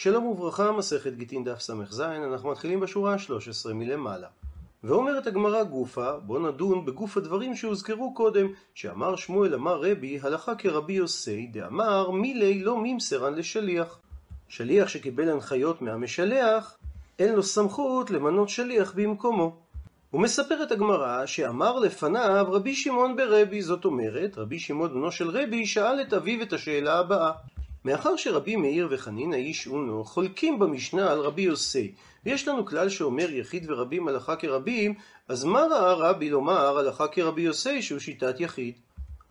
שלום וברכה, מסכת גיטין דף ס"ז, אנחנו מתחילים בשורה ה-13 מלמעלה. ואומרת הגמרא גופה, בוא נדון בגוף הדברים שהוזכרו קודם, שאמר שמואל אמר רבי, הלכה כרבי יוסי, דאמר מילי לא ממסרן לשליח. שליח שקיבל הנחיות מהמשלח, אין לו סמכות למנות שליח במקומו. הוא מספר את הגמרא שאמר לפניו רבי שמעון ברבי, זאת אומרת, רבי שמעון בנו של רבי שאל את אביו את השאלה הבאה. מאחר שרבי מאיר וחנין האיש אונו חולקים במשנה על רבי יוסי, ויש לנו כלל שאומר יחיד ורבים הלכה כרבים, אז מה ראה רבי לומר הלכה כרבי יוסי שהוא שיטת יחיד?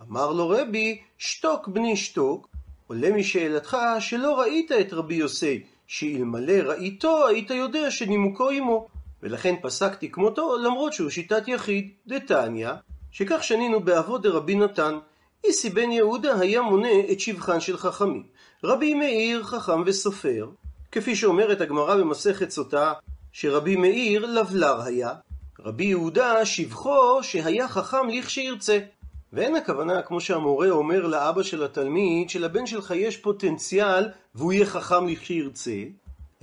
אמר לו רבי, שתוק בני שתוק, עולה משאלתך שלא ראית את רבי יוסי, שאלמלא ראיתו היית יודע שנימוקו עמו, ולכן פסקתי כמותו למרות שהוא שיטת יחיד, דתניא, שכך שנינו באבות דרבי נתן, איסי בן יהודה היה מונה את שבחן של חכמים. רבי מאיר חכם וסופר, כפי שאומרת הגמרא במסכת סוטה, שרבי מאיר לבלר היה, רבי יהודה שבחו שהיה חכם לכשירצה. ואין הכוונה, כמו שהמורה אומר לאבא של התלמיד, שלבן שלך יש פוטנציאל והוא יהיה חכם לכשירצה,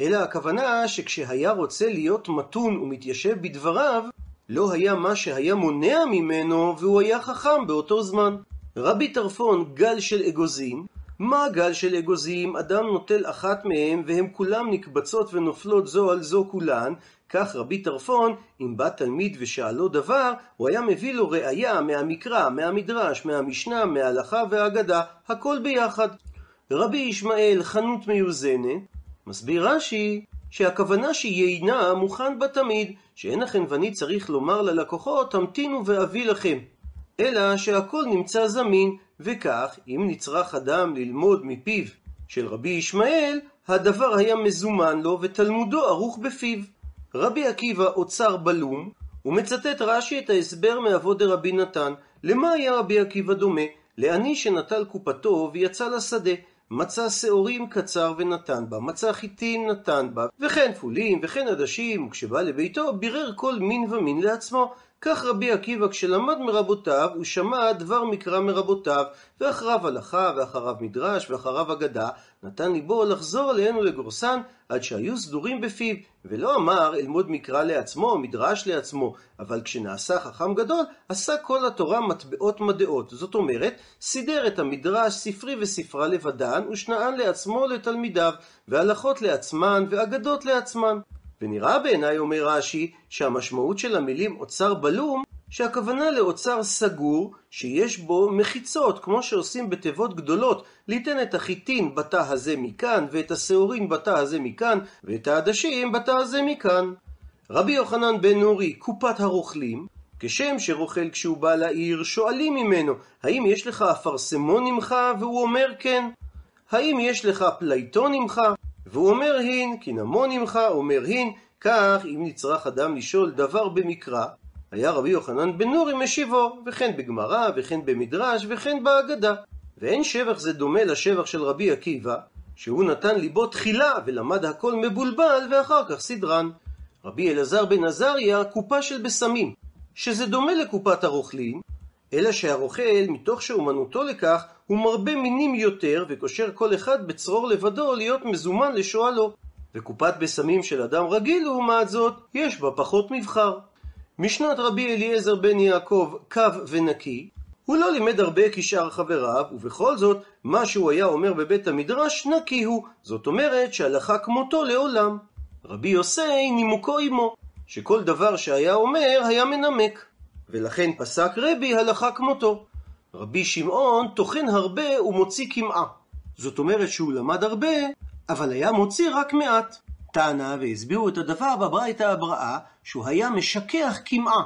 אלא הכוונה שכשהיה רוצה להיות מתון ומתיישב בדבריו, לא היה מה שהיה מונע ממנו והוא היה חכם באותו זמן. רבי טרפון גל של אגוזים, מה הגל של אגוזים? אדם נוטל אחת מהם והם כולם נקבצות ונופלות זו על זו כולן, כך רבי טרפון, אם בא תלמיד ושאלו דבר, הוא היה מביא לו ראיה מהמקרא, מהמדרש, מהמשנה, מההלכה והאגדה, הכל ביחד. רבי ישמעאל חנות מיוזנת, מסביר רש"י שהכוונה שיינה מוכן בתמיד, שאין החנווני צריך לומר ללקוחות תמתינו ואביא לכם. אלא שהכל נמצא זמין, וכך אם נצרך אדם ללמוד מפיו של רבי ישמעאל, הדבר היה מזומן לו ותלמודו ערוך בפיו. רבי עקיבא אוצר בלום, ומצטט רש"י את ההסבר מאבות דרבי נתן. למה היה רבי עקיבא דומה? לעני שנטל קופתו ויצא לשדה, מצא שעורים קצר ונתן בה, מצא חיטין נתן בה, וכן פולים וכן עדשים, וכשבא לביתו בירר כל מין ומין לעצמו. כך רבי עקיבא כשלמד מרבותיו, הוא שמע דבר מקרא מרבותיו, ואחריו הלכה, ואחריו מדרש, ואחריו אגדה, נתן ליבו לחזור אלינו לגורסן, עד שהיו סדורים בפיו, ולא אמר אלמוד מקרא לעצמו, מדרש לעצמו, אבל כשנעשה חכם גדול, עשה כל התורה מטבעות מדעות, זאת אומרת, סידר את המדרש, ספרי וספרה לבדן, ושנען לעצמו לתלמידיו, והלכות לעצמן, ואגדות לעצמן. ונראה בעיניי, אומר רש"י, שהמשמעות של המילים אוצר בלום, שהכוונה לאוצר סגור, שיש בו מחיצות, כמו שעושים בתיבות גדולות, ליתן את החיטין בתא הזה מכאן, ואת השעורים בתא הזה מכאן, ואת העדשים בתא הזה מכאן. רבי יוחנן בן נורי, קופת הרוכלים, כשם שרוכל כשהוא בא לעיר, שואלים ממנו, האם יש לך אפרסמון עמך? והוא אומר כן. האם יש לך פלייטון עמך? והוא אומר הין, כי נמון עמך, אומר הין, כך אם נצרך אדם לשאול דבר במקרא, היה רבי יוחנן בן נורי משיבו, וכן בגמרא, וכן במדרש, וכן באגדה. ואין שבח זה דומה לשבח של רבי עקיבא, שהוא נתן ליבו תחילה ולמד הכל מבולבל ואחר כך סדרן. רבי אלעזר בן עזריה, קופה של בסמים, שזה דומה לקופת הרוכלים, אלא שהרוכל, מתוך שאומנותו לכך, הוא מרבה מינים יותר וקושר כל אחד בצרור לבדו להיות מזומן לשואלו. וקופת בסמים של אדם רגיל לעומת זאת, יש בה פחות מבחר. משנת רבי אליעזר בן יעקב, קו ונקי, הוא לא לימד הרבה כשאר חבריו, ובכל זאת, מה שהוא היה אומר בבית המדרש, נקי הוא. זאת אומרת שהלכה כמותו לעולם. רבי יוסי נימוקו עמו, שכל דבר שהיה אומר היה מנמק. ולכן פסק רבי הלכה כמותו. רבי שמעון תוכן הרבה ומוציא כמעה. זאת אומרת שהוא למד הרבה, אבל היה מוציא רק מעט. טענה והסבירו את הדבר בברייתא הבראה, שהוא היה משכח כמעה.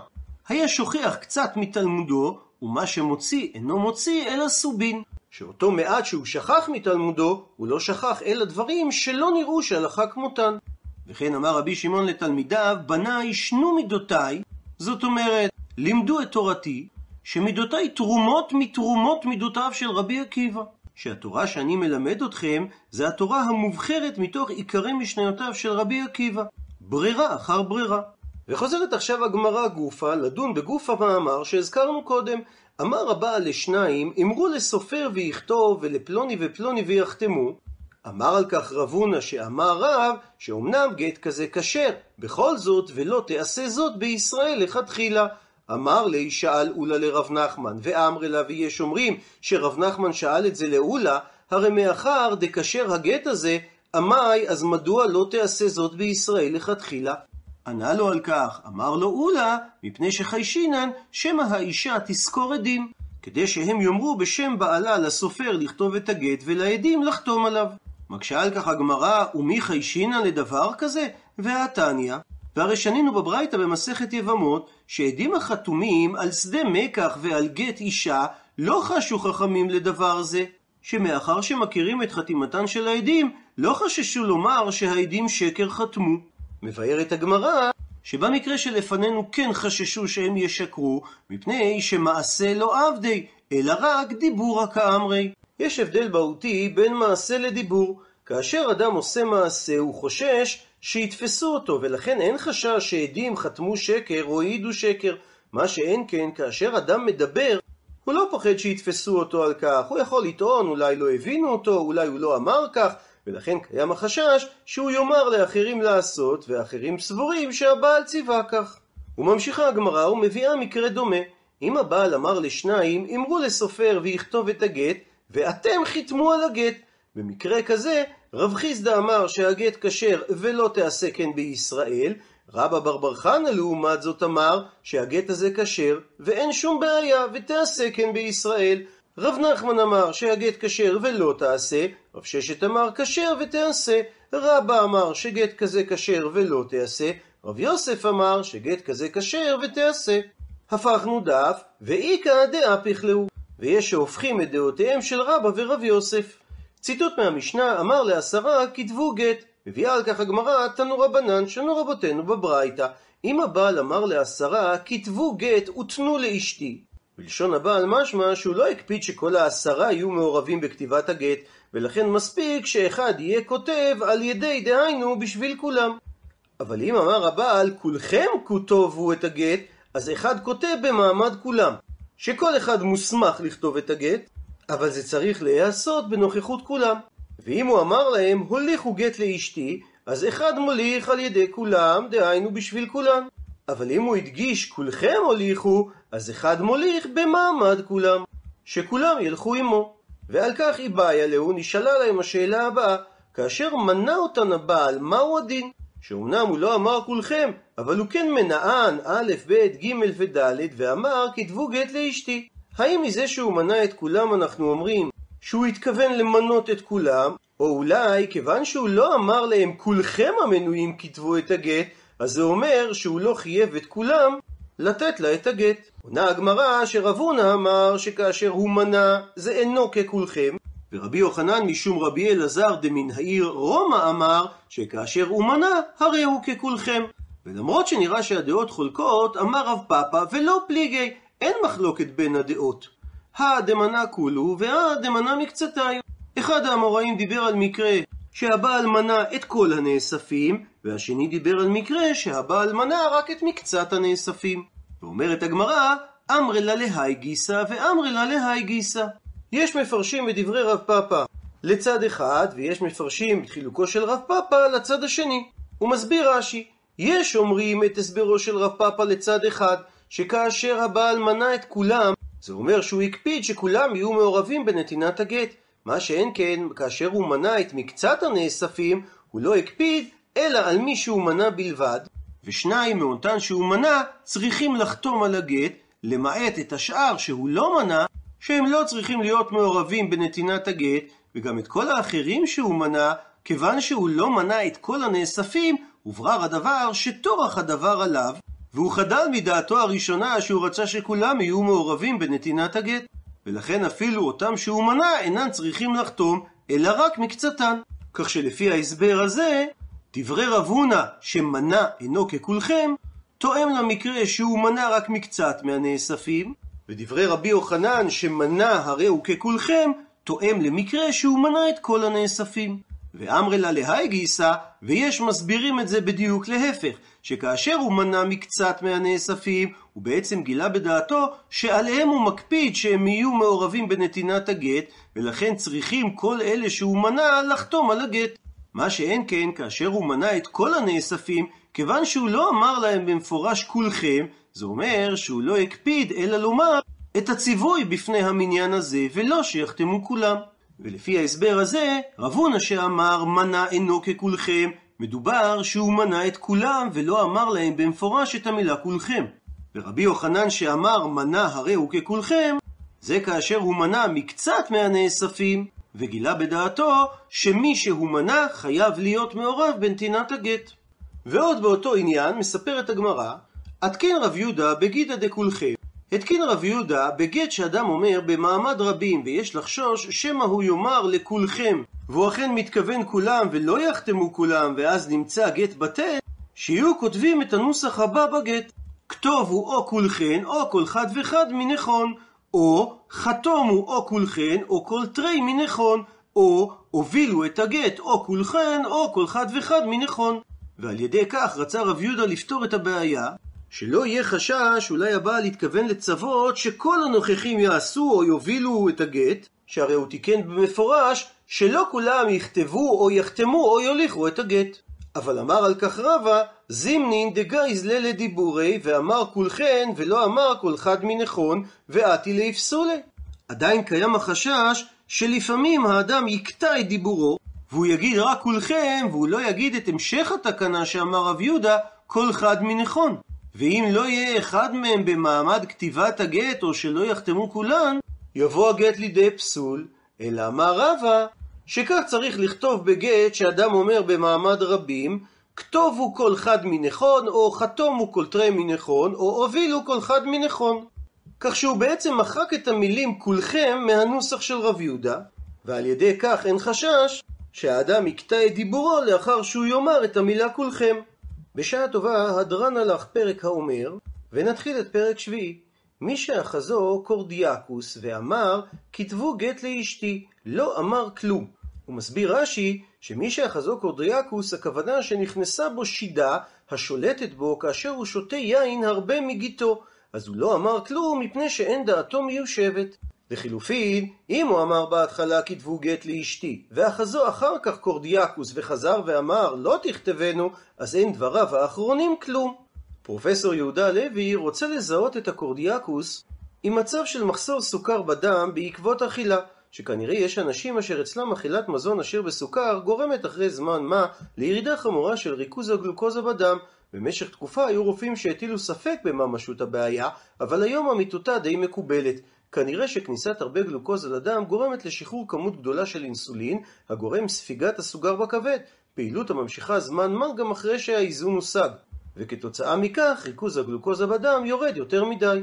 היה שוכח קצת מתלמודו, ומה שמוציא אינו מוציא אלא סובין. שאותו מעט שהוא שכח מתלמודו, הוא לא שכח אלא דברים שלא נראו שהלכה כמותן. וכן אמר רבי שמעון לתלמידיו, בניי שנו מידותיי, זאת אומרת, לימדו את תורתי, שמידותיי תרומות מתרומות מידותיו של רבי עקיבא. שהתורה שאני מלמד אתכם, זה התורה המובחרת מתוך עיקרי משניותיו של רבי עקיבא. ברירה אחר ברירה. וחוזרת עכשיו הגמרא גופה, לדון בגוף המאמר שהזכרנו קודם. אמר הבעל לשניים, אמרו לסופר ויכתוב ולפלוני ופלוני ויחתמו. אמר על כך רבונה שאמר רב שאומנם גט כזה כשר, בכל זאת ולא תעשה זאת בישראל לכתחילה. אמר לי שאל אולה לרב נחמן, ואמרי לה, ויש אומרים שרב נחמן שאל את זה לאולה, הרי מאחר דקשר הגט הזה, אמי אז מדוע לא תעשה זאת בישראל לכתחילה? ענה לו על כך, אמר לו אולה, מפני שחיישינן שמה האישה תזכור עדים, כדי שהם יאמרו בשם בעלה לסופר לכתוב את הגט ולעדים לחתום עליו. מקשה על כך הגמרא, ומי חיישינן לדבר כזה? והתניא. והרי שנינו בברייתא במסכת יבמות, שעדים החתומים על שדה מקח ועל גט אישה לא חשו חכמים לדבר זה, שמאחר שמכירים את חתימתן של העדים, לא חששו לומר שהעדים שקר חתמו. מבארת הגמרא שבמקרה שלפנינו כן חששו שהם ישקרו, מפני שמעשה לא עבדי, אלא רק דיבורה כאמרי. יש הבדל מהותי בין מעשה לדיבור. כאשר אדם עושה מעשה הוא חושש שיתפסו אותו, ולכן אין חשש שעדים חתמו שקר או העידו שקר. מה שאין כן, כאשר אדם מדבר, הוא לא פוחד שיתפסו אותו על כך. הוא יכול לטעון, אולי לא הבינו אותו, אולי הוא לא אמר כך, ולכן קיים החשש שהוא יאמר לאחרים לעשות, ואחרים סבורים שהבעל ציווה כך. וממשיכה הגמרא ומביאה מקרה דומה. אם הבעל אמר לשניים, אמרו לסופר ויכתוב את הגט, ואתם חיתמו על הגט. במקרה כזה, רב חיסדא אמר שהגט כשר ולא תעשה כן בישראל, רבא בר בר חנא לעומת זאת אמר שהגט הזה כשר ואין שום בעיה ותעשה כן בישראל. רב נחמן אמר שהגט כשר ולא תעשה, רב ששת אמר כשר ותעשה, רבא אמר שגט כזה כשר ולא תעשה, רב יוסף אמר שגט כזה כשר ותעשה. הפכנו דף ואיכא דאפיך להו, ויש שהופכים את דעותיהם של רבא ורב יוסף. ציטוט מהמשנה, אמר לעשרה כתבו גט. מביאה על כך הגמרא, תנו רבנן שנו רבותינו בברייתא, אם הבעל אמר לעשרה כתבו גט ותנו לאשתי, בלשון הבעל משמע שהוא לא הקפיד שכל העשרה יהיו מעורבים בכתיבת הגט, ולכן מספיק שאחד יהיה כותב על ידי, דהיינו בשביל כולם. אבל אם אמר הבעל כולכם כותבו את הגט, אז אחד כותב במעמד כולם, שכל אחד מוסמך לכתוב את הגט, אבל זה צריך להיעשות בנוכחות כולם. ואם הוא אמר להם הוליכו גט לאשתי, אז אחד מוליך על ידי כולם, דהיינו בשביל כולם. אבל אם הוא הדגיש כולכם הוליכו, אז אחד מוליך במעמד כולם, שכולם ילכו עמו. ועל כך איבאיה להו נשאלה להם השאלה הבאה, כאשר מנע אותן הבעל מהו הדין? שאומנם הוא לא אמר כולכם, אבל הוא כן מנען א' ב' ג' וד' ואמר כתבו גט לאשתי. האם מזה שהוא מנע את כולם אנחנו אומרים שהוא התכוון למנות את כולם, או אולי כיוון שהוא לא אמר להם כולכם המנויים כתבו את הגט, אז זה אומר שהוא לא חייב את כולם לתת לה את הגט. עונה הגמרא שרבונה אמר שכאשר הוא מנע זה אינו ככולכם, ורבי יוחנן משום רבי אלעזר דמן העיר רומא אמר שכאשר הוא מנע הרי הוא ככולכם. ולמרות שנראה שהדעות חולקות, אמר רב פאפא ולא פליגי, אין מחלוקת בין הדעות. הדמנה כולו והדמנה מקצתיו. אחד האמוראים דיבר על מקרה שהבעל מנה את כל הנאספים, והשני דיבר על מקרה שהבעל מנה רק את מקצת הנאספים. ואומרת הגמרא, אמרי לה להי גיסא ואמרי לה להי גיסא. יש מפרשים בדברי רב פאפא לצד אחד, ויש מפרשים בחילוקו של רב פאפא לצד השני. הוא מסביר רש"י, יש אומרים את הסברו של רב פאפא לצד אחד, שכאשר הבעל מנה את כולם, זה אומר שהוא הקפיד שכולם יהיו מעורבים בנתינת הגט. מה שאין כן, כאשר הוא מנה את מקצת הנאספים, הוא לא הקפיד, אלא על מי שהוא מנה בלבד, ושניים מאותן שהוא מנה צריכים לחתום על הגט, למעט את השאר שהוא לא מנה, שהם לא צריכים להיות מעורבים בנתינת הגט, וגם את כל האחרים שהוא מנה, כיוון שהוא לא מנה את כל הנאספים, הוברר הדבר שטורח הדבר עליו, והוא חדל מדעתו הראשונה שהוא רצה שכולם יהיו מעורבים בנתינת הגט, ולכן אפילו אותם שהוא מנע אינן צריכים לחתום, אלא רק מקצתן. כך שלפי ההסבר הזה, דברי רב הונא שמנע אינו ככולכם, תואם למקרה שהוא מנע רק מקצת מהנאספים, ודברי רבי יוחנן שמנע הרי הוא ככולכם, תואם למקרה שהוא מנע את כל הנאספים. ואמרי לה להי גייסה, ויש מסבירים את זה בדיוק להפך, שכאשר הוא מנע מקצת מהנאספים, הוא בעצם גילה בדעתו שעליהם הוא מקפיד שהם יהיו מעורבים בנתינת הגט, ולכן צריכים כל אלה שהוא מנע לחתום על הגט. מה שאין כן, כאשר הוא מנע את כל הנאספים, כיוון שהוא לא אמר להם במפורש כולכם, זה אומר שהוא לא הקפיד אלא לומר את הציווי בפני המניין הזה, ולא שיחתמו כולם. ולפי ההסבר הזה, רב הונא שאמר מנע אינו ככולכם, מדובר שהוא מנע את כולם ולא אמר להם במפורש את המילה כולכם. ורבי יוחנן שאמר מנע הרי הוא ככולכם, זה כאשר הוא מנע מקצת מהנאספים, וגילה בדעתו שמי שהוא מנע חייב להיות מעורב בנתינת הגט. ועוד באותו עניין מספרת הגמרא, התקין רב יהודה בגידה דכולכם. התקין רב יהודה בגט שאדם אומר במעמד רבים, ויש לחשוש שמה הוא יאמר לכולכם, והוא אכן מתכוון כולם ולא יחתמו כולם, ואז נמצא הגט בטל, שיהיו כותבים את הנוסח הבא בגט. כתוב הוא או כולכן או כל חד וחד מנכון, או חתום הוא או כולכן או כל טרי מנכון, או הובילו את הגט או כולכן או כל חד וחד מנכון. ועל ידי כך רצה רב יהודה לפתור את הבעיה, שלא יהיה חשש אולי הבעל התכוון לצוות שכל הנוכחים יעשו או יובילו את הגט, שהרי הוא תיקן במפורש שלא כולם יכתבו או יחתמו או יוליכו את הגט. אבל אמר על כך רבא, זימנין דגייז לילה דיבורי, ואמר כולכן ולא אמר כל חד מנכון, ואתי להפסולה. עדיין קיים החשש שלפעמים האדם יקטע את דיבורו, והוא יגיד רק כולכם, והוא לא יגיד את המשך התקנה שאמר רב יהודה כל חד מנכון. ואם לא יהיה אחד מהם במעמד כתיבת הגט או שלא יחתמו כולן, יבוא הגט לידי פסול. אלא אמר רבא, שכך צריך לכתוב בגט שאדם אומר במעמד רבים, כתוב הוא כל חד מנכון, או חתום הוא כל טרי מנכון, או הוביל הוא כל חד מנכון. כך שהוא בעצם מחק את המילים כולכם מהנוסח של רב יהודה, ועל ידי כך אין חשש שהאדם יקטע את דיבורו לאחר שהוא יאמר את המילה כולכם. בשעה טובה הדרן הלך פרק האומר, ונתחיל את פרק שביעי. מי שאחזו קורדיאקוס ואמר כתבו גט לאשתי, לא אמר כלום. הוא מסביר רש"י שמי שאחזו קורדיאקוס, הכוונה שנכנסה בו שידה השולטת בו כאשר הוא שותה יין הרבה מגיתו, אז הוא לא אמר כלום מפני שאין דעתו מיושבת. לחילופין, אם הוא אמר בהתחלה כתבו גט לאשתי, ואחזו אחר כך קורדיאקוס וחזר ואמר לא תכתבנו, אז אין דבריו האחרונים כלום. פרופסור יהודה לוי רוצה לזהות את הקורדיאקוס עם מצב של מחסור סוכר בדם בעקבות אכילה, שכנראה יש אנשים אשר אצלם אכילת מזון אשר בסוכר גורמת אחרי זמן מה לירידה חמורה של ריכוז הגלוקוזה בדם. במשך תקופה היו רופאים שהטילו ספק בממשות הבעיה, אבל היום אמיתותה די מקובלת. כנראה שכניסת הרבה גלוקוז על הדם גורמת לשחרור כמות גדולה של אינסולין, הגורם ספיגת הסוכר בכבד, פעילות הממשיכה זמן מה גם אחרי שהאיזון הושג, וכתוצאה מכך ריכוז הגלוקוז בדם יורד יותר מדי.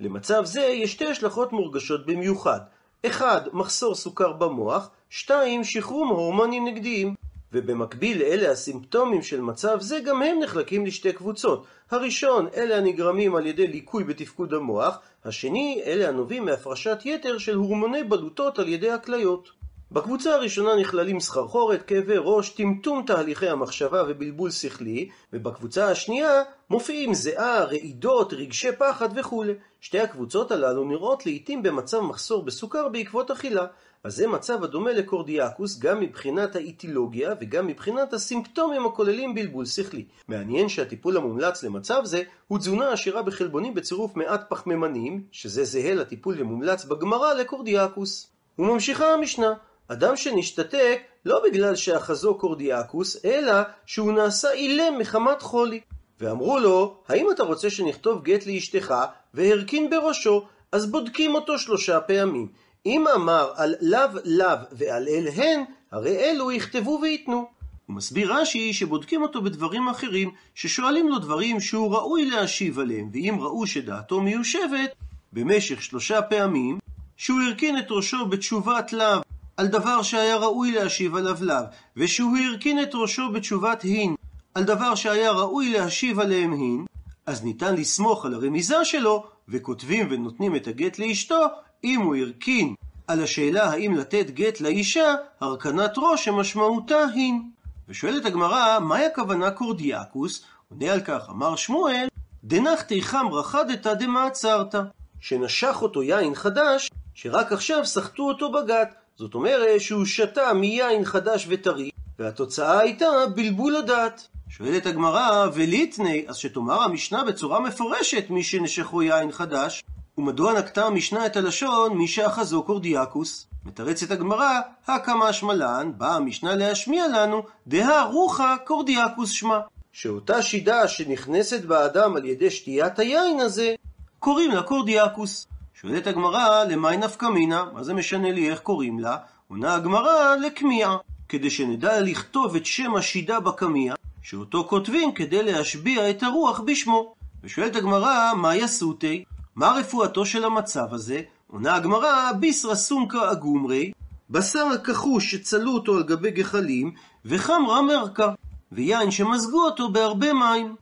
למצב זה יש שתי השלכות מורגשות במיוחד: 1. מחסור סוכר במוח, 2. שחרור הורמונים נגדיים. ובמקביל לאלה הסימפטומים של מצב זה גם הם נחלקים לשתי קבוצות. הראשון, אלה הנגרמים על ידי ליקוי בתפקוד המוח. השני, אלה הנובעים מהפרשת יתר של הורמוני בלוטות על ידי הכליות. בקבוצה הראשונה נכללים סחרחורת, כאבי ראש, טמטום תהליכי המחשבה ובלבול שכלי, ובקבוצה השנייה מופיעים זיעה, רעידות, רגשי פחד וכו'. שתי הקבוצות הללו נראות לעתים במצב מחסור בסוכר בעקבות אכילה. אז זה מצב הדומה לקורדיאקוס גם מבחינת האיטילוגיה וגם מבחינת הסימפטומים הכוללים בלבול שכלי. מעניין שהטיפול המומלץ למצב זה הוא תזונה עשירה בחלבונים בצירוף מעט פחמימנים, שזה זהה לטיפול המומלץ בגמרא לקורדיאקוס. וממשיכה המשנה, אדם שנשתתק לא בגלל שאחזו קורדיאקוס, אלא שהוא נעשה אילם מחמת חולי. ואמרו לו, האם אתה רוצה שנכתוב גט לאשתך? והרכין בראשו, אז בודקים אותו 3 פעמים. אם אמר על לב לב ועל אל הן, הרי אלו יכתבו ויתנו. הוא מסביר רש"י שבודקים אותו בדברים אחרים, ששואלים לו דברים שהוא ראוי להשיב עליהם, ואם ראו שדעתו מיושבת, במשך 3 פעמים, שהוא הרכין את ראשו בתשובת לב על דבר שהיה ראוי להשיב עליו לב, ושהוא הרכין את ראשו בתשובת הין על דבר שהיה ראוי להשיב עליהם הין, אז ניתן לסמוך על הרמיזה שלו, וכותבים ונותנים את הגט לאשתו אם הוא הרכין על השאלה האם לתת גט לאישה הרכנת ראש שמשמעותה הין. ושואלת הגמרא, מהי הכוונה קורדיאקוס? עונה על כך, אמר שמואל, דנחתי חמרה חדתה דמעצרתה, שנשך אותו יין חדש שרק עכשיו סחטו אותו בגט. זאת אומרת שהוא שתה מיין חדש וטרי, והתוצאה הייתה בלבול הדעת. שואלת הגמרא, וליתני, אז שתאמר המשנה בצורה מפורשת מי שנשכו יין חדש, ומדוע נקטה המשנה את הלשון מי שאחזו קורדיאקוס? מתרצת הגמרא, הקמה שמלן, באה המשנה להשמיע לנו דהה רוחה קורדיאקוס שמה, שאותה שידה שנכנסת באדם על ידי שתיית היין הזה קוראים לה קורדיאקוס. שואלת הגמרא, למי נפקא מינה? מה זה משנה לי איך קוראים לה? עונה הגמרא, לקמיע, כדי שנדע לכתוב את שם השידה בקמיע, שאותו כותבים כדי להשביע את הרוח בשמו. ושואלת הגמרא, מה יסותי? מה רפואתו של המצב הזה? עונה הגמרא, ביסרא סומקא אגומרי, בשר הכחוש שצלו אותו על גבי גחלים, וחמרה מרקה, ויין שמזגו אותו בהרבה מים.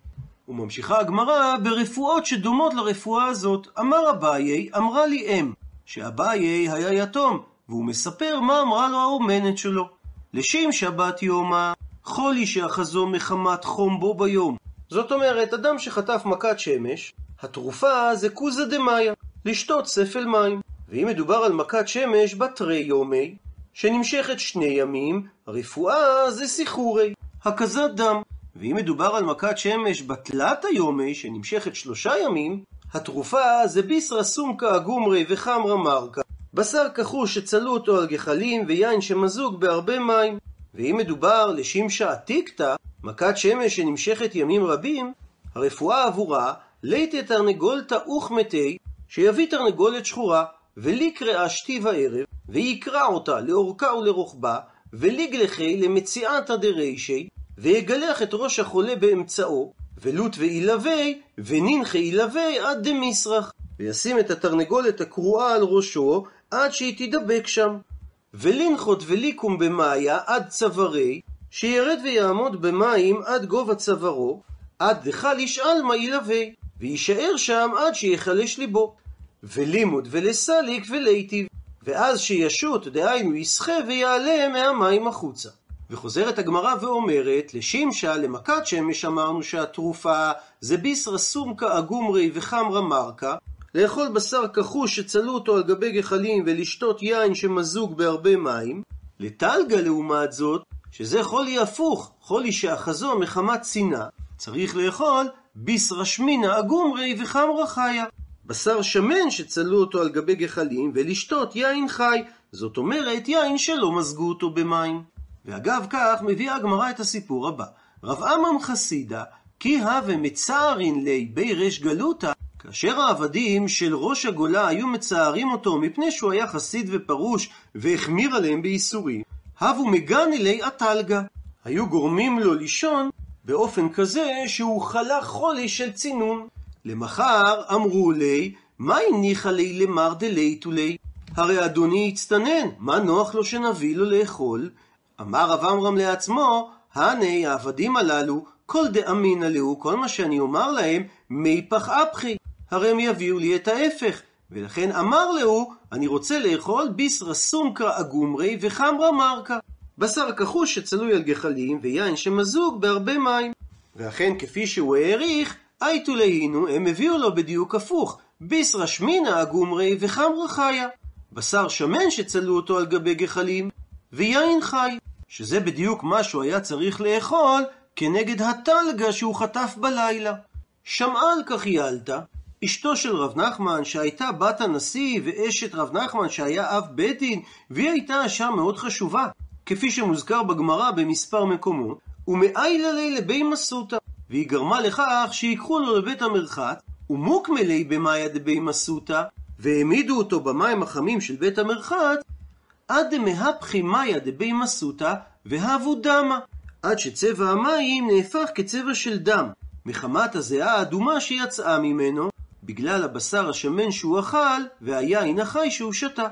וממשיכה הגמרא ברפואות שדומות לרפואה הזאת. אמר אביי, אמרה לי אם, שאביי היה יתום, והוא מספר מה אמרה לו האומנת שלו. לשים שבת יומא, חולי שאחזו מחמת חום בו ביום. זאת אומרת, אדם שחטף מכת שמש, התרופה זה קוזה דמיה, לשתות ספל מים. ואם מדובר על מכת שמש בתרי יומי, שנמשכת 2 ימים, הרפואה זה סיחורי, הקזת דם. ואם מדובר על מכת שמש בתלת היומי, שנמשכת 3 ימים, התרופה זה ביסרא סומקא אגומרי וחמרא מרקא, בשר כחוש שצלו אותו על גחלים ויין שמזוג בהרבה מים. ואם מדובר לשמשא עתיקתא, מכת שמש שנמשכת ימים רבים, הרפואה עבורה ליתא תרנגולתא אוכמתי, שיביא תרנגולת שחורה, ולקראה שתי וערב, ויקרא אותה לאורכה ולרוחבה, ולגלחי למציאתא דריישי, ויגלח את ראש החולה באמצעו, ולוט ואילווי, ונינחה אילווי עד דמיסרח, וישים את התרנגולת הקרועה על ראשו, עד שהיא תדבק שם. ולנחות וליקום במאיה עד צווארי, שירד ויעמוד במים עד גובה צווארו, עד דחל ישאל מה אילווי, וישאר שם עד שיחלש ליבו. ולימוד ולסליק ולהיטיב, ואז שישות, דהיינו ישחה ויעלה מהמים החוצה. וחוזרת הגמרא ואומרת, לשמשא, למכת שמש, אמרנו שהתרופה זה ביסרא סומקא אגומרי וחמרא מרקא, לאכול בשר כחוש שצלו אותו על גבי גחלים ולשתות יין שמזוג בהרבה מים. לטלגא לעומת זאת, שזה חולי הפוך, חולי שאחזו מחמת צנעה, צריך לאכול ביסרא שמינא אגומרי וחמרא חיה, בשר שמן שצלו אותו על גבי גחלים ולשתות יין חי, זאת אומרת יין שלא מזגו אותו במים. ואגב כך מביאה הגמרא את הסיפור הבא. רב אמם חסידה, כי הווה מצערין לי בי רש גלותא, כאשר העבדים של ראש הגולה היו מצערים אותו מפני שהוא היה חסיד ופרוש והחמיר עליהם בייסורים, הבו מגני לי עתלגה, היו גורמים לו לישון באופן כזה שהוא חלה חולי של צינון. למחר אמרו לי, מה הניחה לי למר דלייתו לי? הרי אדוני הצטנן, מה נוח לו שנביא לו לאכול? אמר רב אמרם לעצמו, הנה העבדים הללו, כל דאמינא להו, כל מה שאני אומר להם, מי פח אפחי, הרי הם יביאו לי את ההפך. ולכן אמר להו, אני רוצה לאכול ביסרא סומקא אגומרי וחמרא מרקא, בשר כחוש שצלוי על גחלים ויין שמזוג בהרבה מים. ואכן כפי שהוא העריך, הייתו להינו, הם הביאו לו בדיוק הפוך, ביסרא שמינא אגומרי וחמרא חיה, בשר שמן שצלו אותו על גבי גחלים ויין חי, שזה בדיוק מה שהוא היה צריך לאכול כנגד הטלגה שהוא חטף בלילה. שמעה על כך ילדה, אשתו של רב נחמן שהייתה בת הנשיא ואשת רב נחמן שהיה אב בית דין, והיא הייתה אישה מאוד חשובה, כפי שמוזכר בגמרא במספר מקומות, ומאילה ליה לבי מסותא, והיא גרמה לכך שיקחו לו לבית המרחץ, ומוקמלי במאיה דבי מסותא, והעמידו אותו במים החמים של בית המרחץ, עד מהפכי מאיה דבי מסותא והבו דמה, עד שצבע המים נהפך כצבע של דם, מחמת הזיעה האדומה שיצאה ממנו, בגלל הבשר השמן שהוא אכל והיין החי שהוא שתה.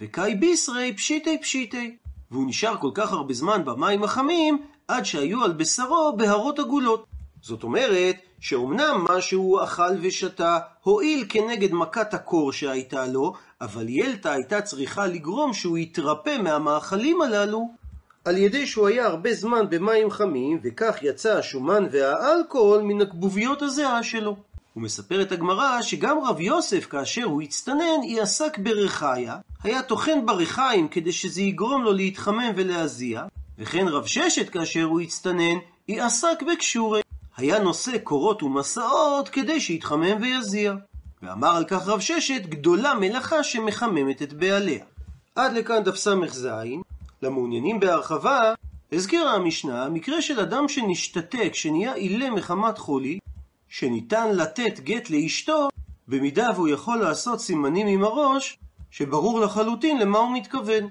וקאי ביסרי פשיטי פשיטי, והוא נשאר כל כך הרבה זמן במים החמים עד שהיו על בשרו בהרות עגולות. זאת אומרת שאומנם מה שהוא אכל ושתה הועיל כנגד מכת הקור שהייתה לו, אבל ילתה הייתה צריכה לגרום שהוא יתרפא מהמאכלים הללו, על ידי שהוא היה הרבה זמן במים חמים, וכך יצא השומן והאלכוהול מן הקבוביות הזיעה שלו. הוא מספר את הגמרא שגם רב יוסף כאשר הוא הצטנן, היא עסק ברחיה, היה תוכן ברחיים כדי שזה יגרום לו להתחמם ולהזיע, וכן רב ששת כאשר הוא הצטנן, היא עסק בקשורי, היה נושא קורות ומסעות כדי שיתחמם ויזיע. ואמר על כך רב ששת, גדולה מלאכה שמחממת את בעליה. עד לכאן דף סמך זין. למעוניינים בהרחבה, הזכירה המשנה מקרה של אדם שנשתתק, שנהיה אילה מחמת חולי, שניתן לתת גט לאשתו, במידה והוא יכול לעשות סימנים עם הראש, שברור לחלוטין למה הוא מתכוון.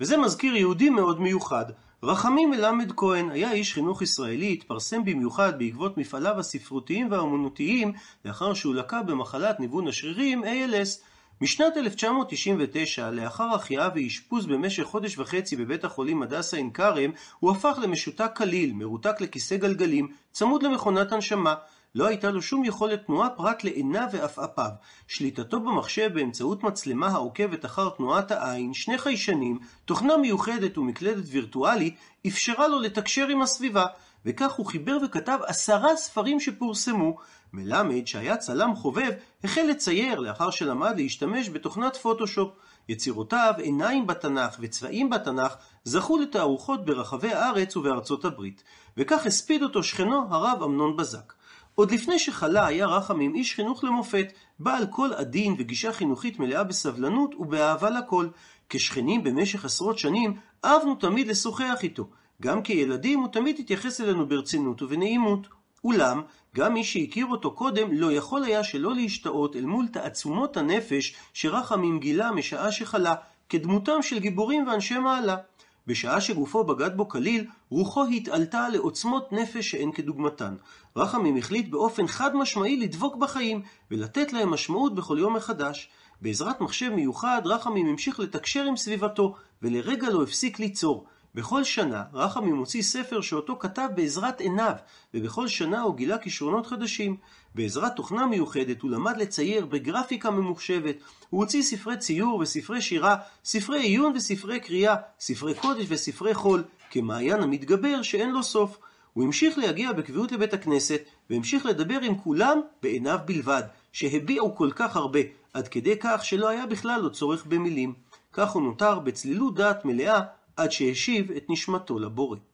וזה מזכיר יהודי מאוד מיוחד. רחמי מלמד כהן היה איש חינוך ישראלי, התפרסם במיוחד בעקבות מפעליו הספרותיים והאומנותיים, לאחר שהוא לקה במחלת ניוון השרירים, ALS. משנת 1999, לאחר החייאה ואשפוז במשך חודש וחצי בבית החולים הדסה עין כרם, הוא הפך למשותק כליל, מרותק לכיסא גלגלים, צמוד למכונת הנשמה. לא הייתה לו שום יכולת תנועה פרט לעיניו ואפאפיו. שליטתו במחשב באמצעות מצלמה העוקבת אחר תנועת העין, שני חיישנים, תוכנה מיוחדת ומקלדת וירטואלית, אפשרה לו לתקשר עם הסביבה, וכך הוא חיבר וכתב 10 ספרים שפורסמו. מלמד, שהיה צלם חובב, החל לצייר לאחר שלמד להשתמש בתוכנת פוטושופ. יצירותיו, עיניים בתנ"ך וצבעים בתנ"ך, זכו לתערוכות ברחבי הארץ ובארצות הברית, וכך הספיד אותו שכנו הרב אמנון בזק. עוד לפני שחלה היה רחמים עם איש חינוך למופת, בעל קול עדין וגישה חינוכית מלאה בסבלנות ובאהבה לכל. כשכנים במשך עשרות שנים, אהבנו תמיד לשוחח איתו. גם כילדים הוא תמיד התייחס אלינו ברצינות ובנעימות. אולם, גם מי שהכיר אותו קודם לא יכול היה שלא להשתאות אל מול תעצומות הנפש שרחמים גילה משעה שחלה, כדמותם של גיבורים ואנשי מעלה. בשעה שגופו בגד בו כליל, רוחו התעלתה לעוצמות נפש שאין כדוגמתן. רחמים החליט באופן חד משמעי לדבוק בחיים ולתת להם משמעות בכל יום מחדש. בעזרת מחשב מיוחד, רחמים המשיך לתקשר עם סביבתו ולרגע לא הפסיק ליצור. בכל שנה רחמים מוציא ספר שאותו כתב בעזרת עיניו, ובכל שנה הוא גילה כישרונות חדשים. בעזרת תוכנה מיוחדת הוא למד לצייר בגרפיקה ממוחשבת. הוא הוציא ספרי ציור וספרי שירה, ספרי עיון וספרי קריאה, ספרי קודש וספרי חול, כמעיין המתגבר שאין לו סוף. הוא המשיך להגיע בקביעות לבית הכנסת, והמשיך לדבר עם כולם בעיניו בלבד, שהביעו כל כך הרבה, עד כדי כך שלא היה בכלל לו צורך במילים. כך הוא נותר בצלילות דעת מלאה, עד שהשיב את נשמתו לבורא.